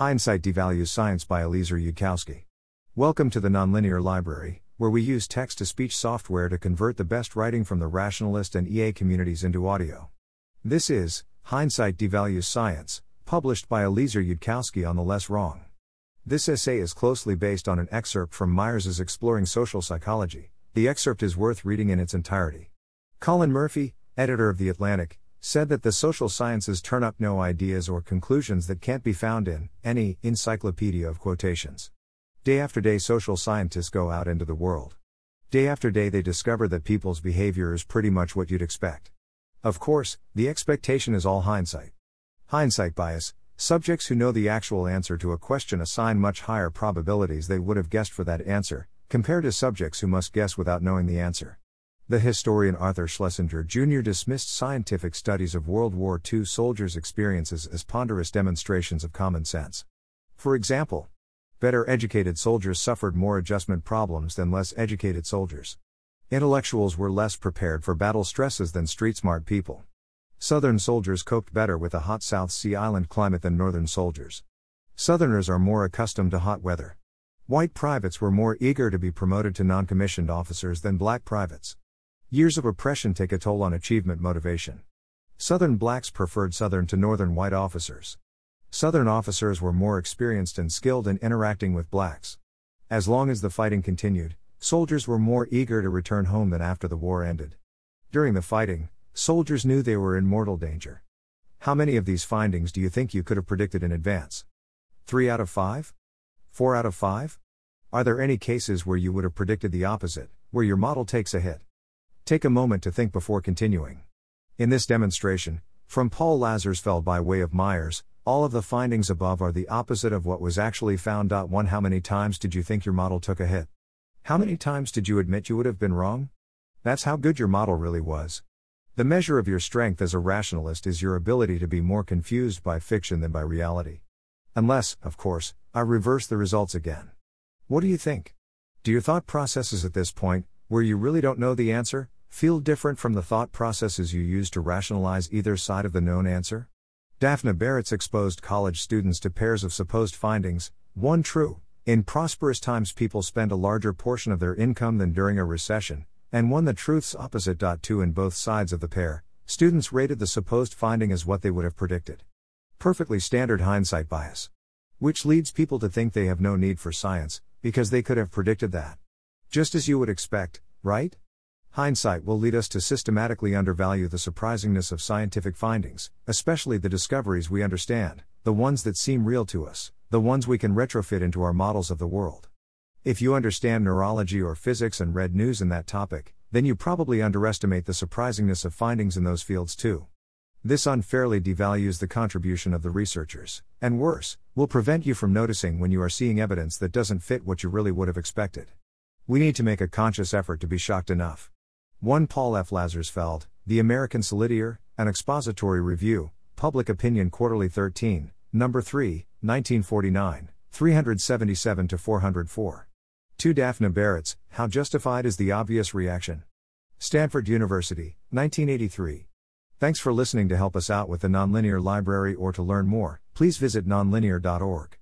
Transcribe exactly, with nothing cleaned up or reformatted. Hindsight Devalues Science by Eliezer Yudkowsky. Welcome to the Nonlinear Library, where we use text-to-speech software to convert the best writing from the rationalist and E A communities into audio. This is Hindsight Devalues Science, published by Eliezer Yudkowsky on the Less Wrong. This essay is closely based on an excerpt from Myers' Exploring Social Psychology. The excerpt is worth reading in its entirety. Cullen Murphy, editor of The Atlantic, said that the social sciences turn up no ideas or conclusions that can't be found in any encyclopedia of quotations. Day after day, social scientists go out into the world. Day after day, they discover that people's behavior is pretty much what you'd expect. Of course, the expectation is all hindsight. Hindsight bias: subjects who know the actual answer to a question assign much higher probabilities they would have guessed for that answer, compared to subjects who must guess without knowing the answer. The historian Arthur Schlesinger Junior dismissed scientific studies of World War Two soldiers' experiences as ponderous demonstrations of common sense. For example, better educated soldiers suffered more adjustment problems than less educated soldiers. Intellectuals were less prepared for battle stresses than street-smart people. Southern soldiers coped better with a hot South Sea Island climate than northern soldiers. Southerners are more accustomed to hot weather. White privates were more eager to be promoted to non-commissioned officers than black privates. Years of oppression take a toll on achievement motivation. Southern blacks preferred Southern to Northern white officers. Southern officers were more experienced and skilled in interacting with blacks. As long as the fighting continued, soldiers were more eager to return home than after the war ended. During the fighting, soldiers knew they were in mortal danger. How many of these findings do you think you could have predicted in advance? Three out of five? Four out of five? Are there any cases where you would have predicted the opposite, where your model takes a hit? Take a moment to think before continuing. In this demonstration, from Paul Lazarsfeld by way of Myers, all of the findings above are the opposite of what was actually found. one How many times did you think your model took a hit? How many times did you admit you would have been wrong? That's how good your model really was. The measure of your strength as a rationalist is your ability to be more confused by fiction than by reality. Unless, of course, I reverse the results again. What do you think? Do your thought processes at this point, where you really don't know the answer, feel different from the thought processes you use to rationalize either side of the known answer? Daphna Baratz exposed college students to pairs of supposed findings, one true: in prosperous times people spend a larger portion of their income than during a recession, and one the truth's opposite. two In both sides of the pair, students rated the supposed finding as what they would have predicted. Perfectly standard hindsight bias, which leads people to think they have no need for science, because they could have predicted that. Just as you would expect, right? Hindsight will lead us to systematically undervalue the surprisingness of scientific findings, especially the discoveries we understand, the ones that seem real to us, the ones we can retrofit into our models of the world. If you understand neurology or physics and read news in that topic, then you probably underestimate the surprisingness of findings in those fields too. This unfairly devalues the contribution of the researchers, and worse, will prevent you from noticing when you are seeing evidence that doesn't fit what you really would have expected. We need to make a conscious effort to be shocked enough. one Paul F. Lazarsfeld, The American Solitier, An Expository Review, Public Opinion Quarterly thirteen, number three, nineteen forty-nine, three seventy-seven to four oh four. two Daphna Baratz, How Justified is the Obvious Reaction? Stanford University, nineteen eighty-three. Thanks for listening. To help us out with the Nonlinear Library or to learn more, please visit nonlinear dot org.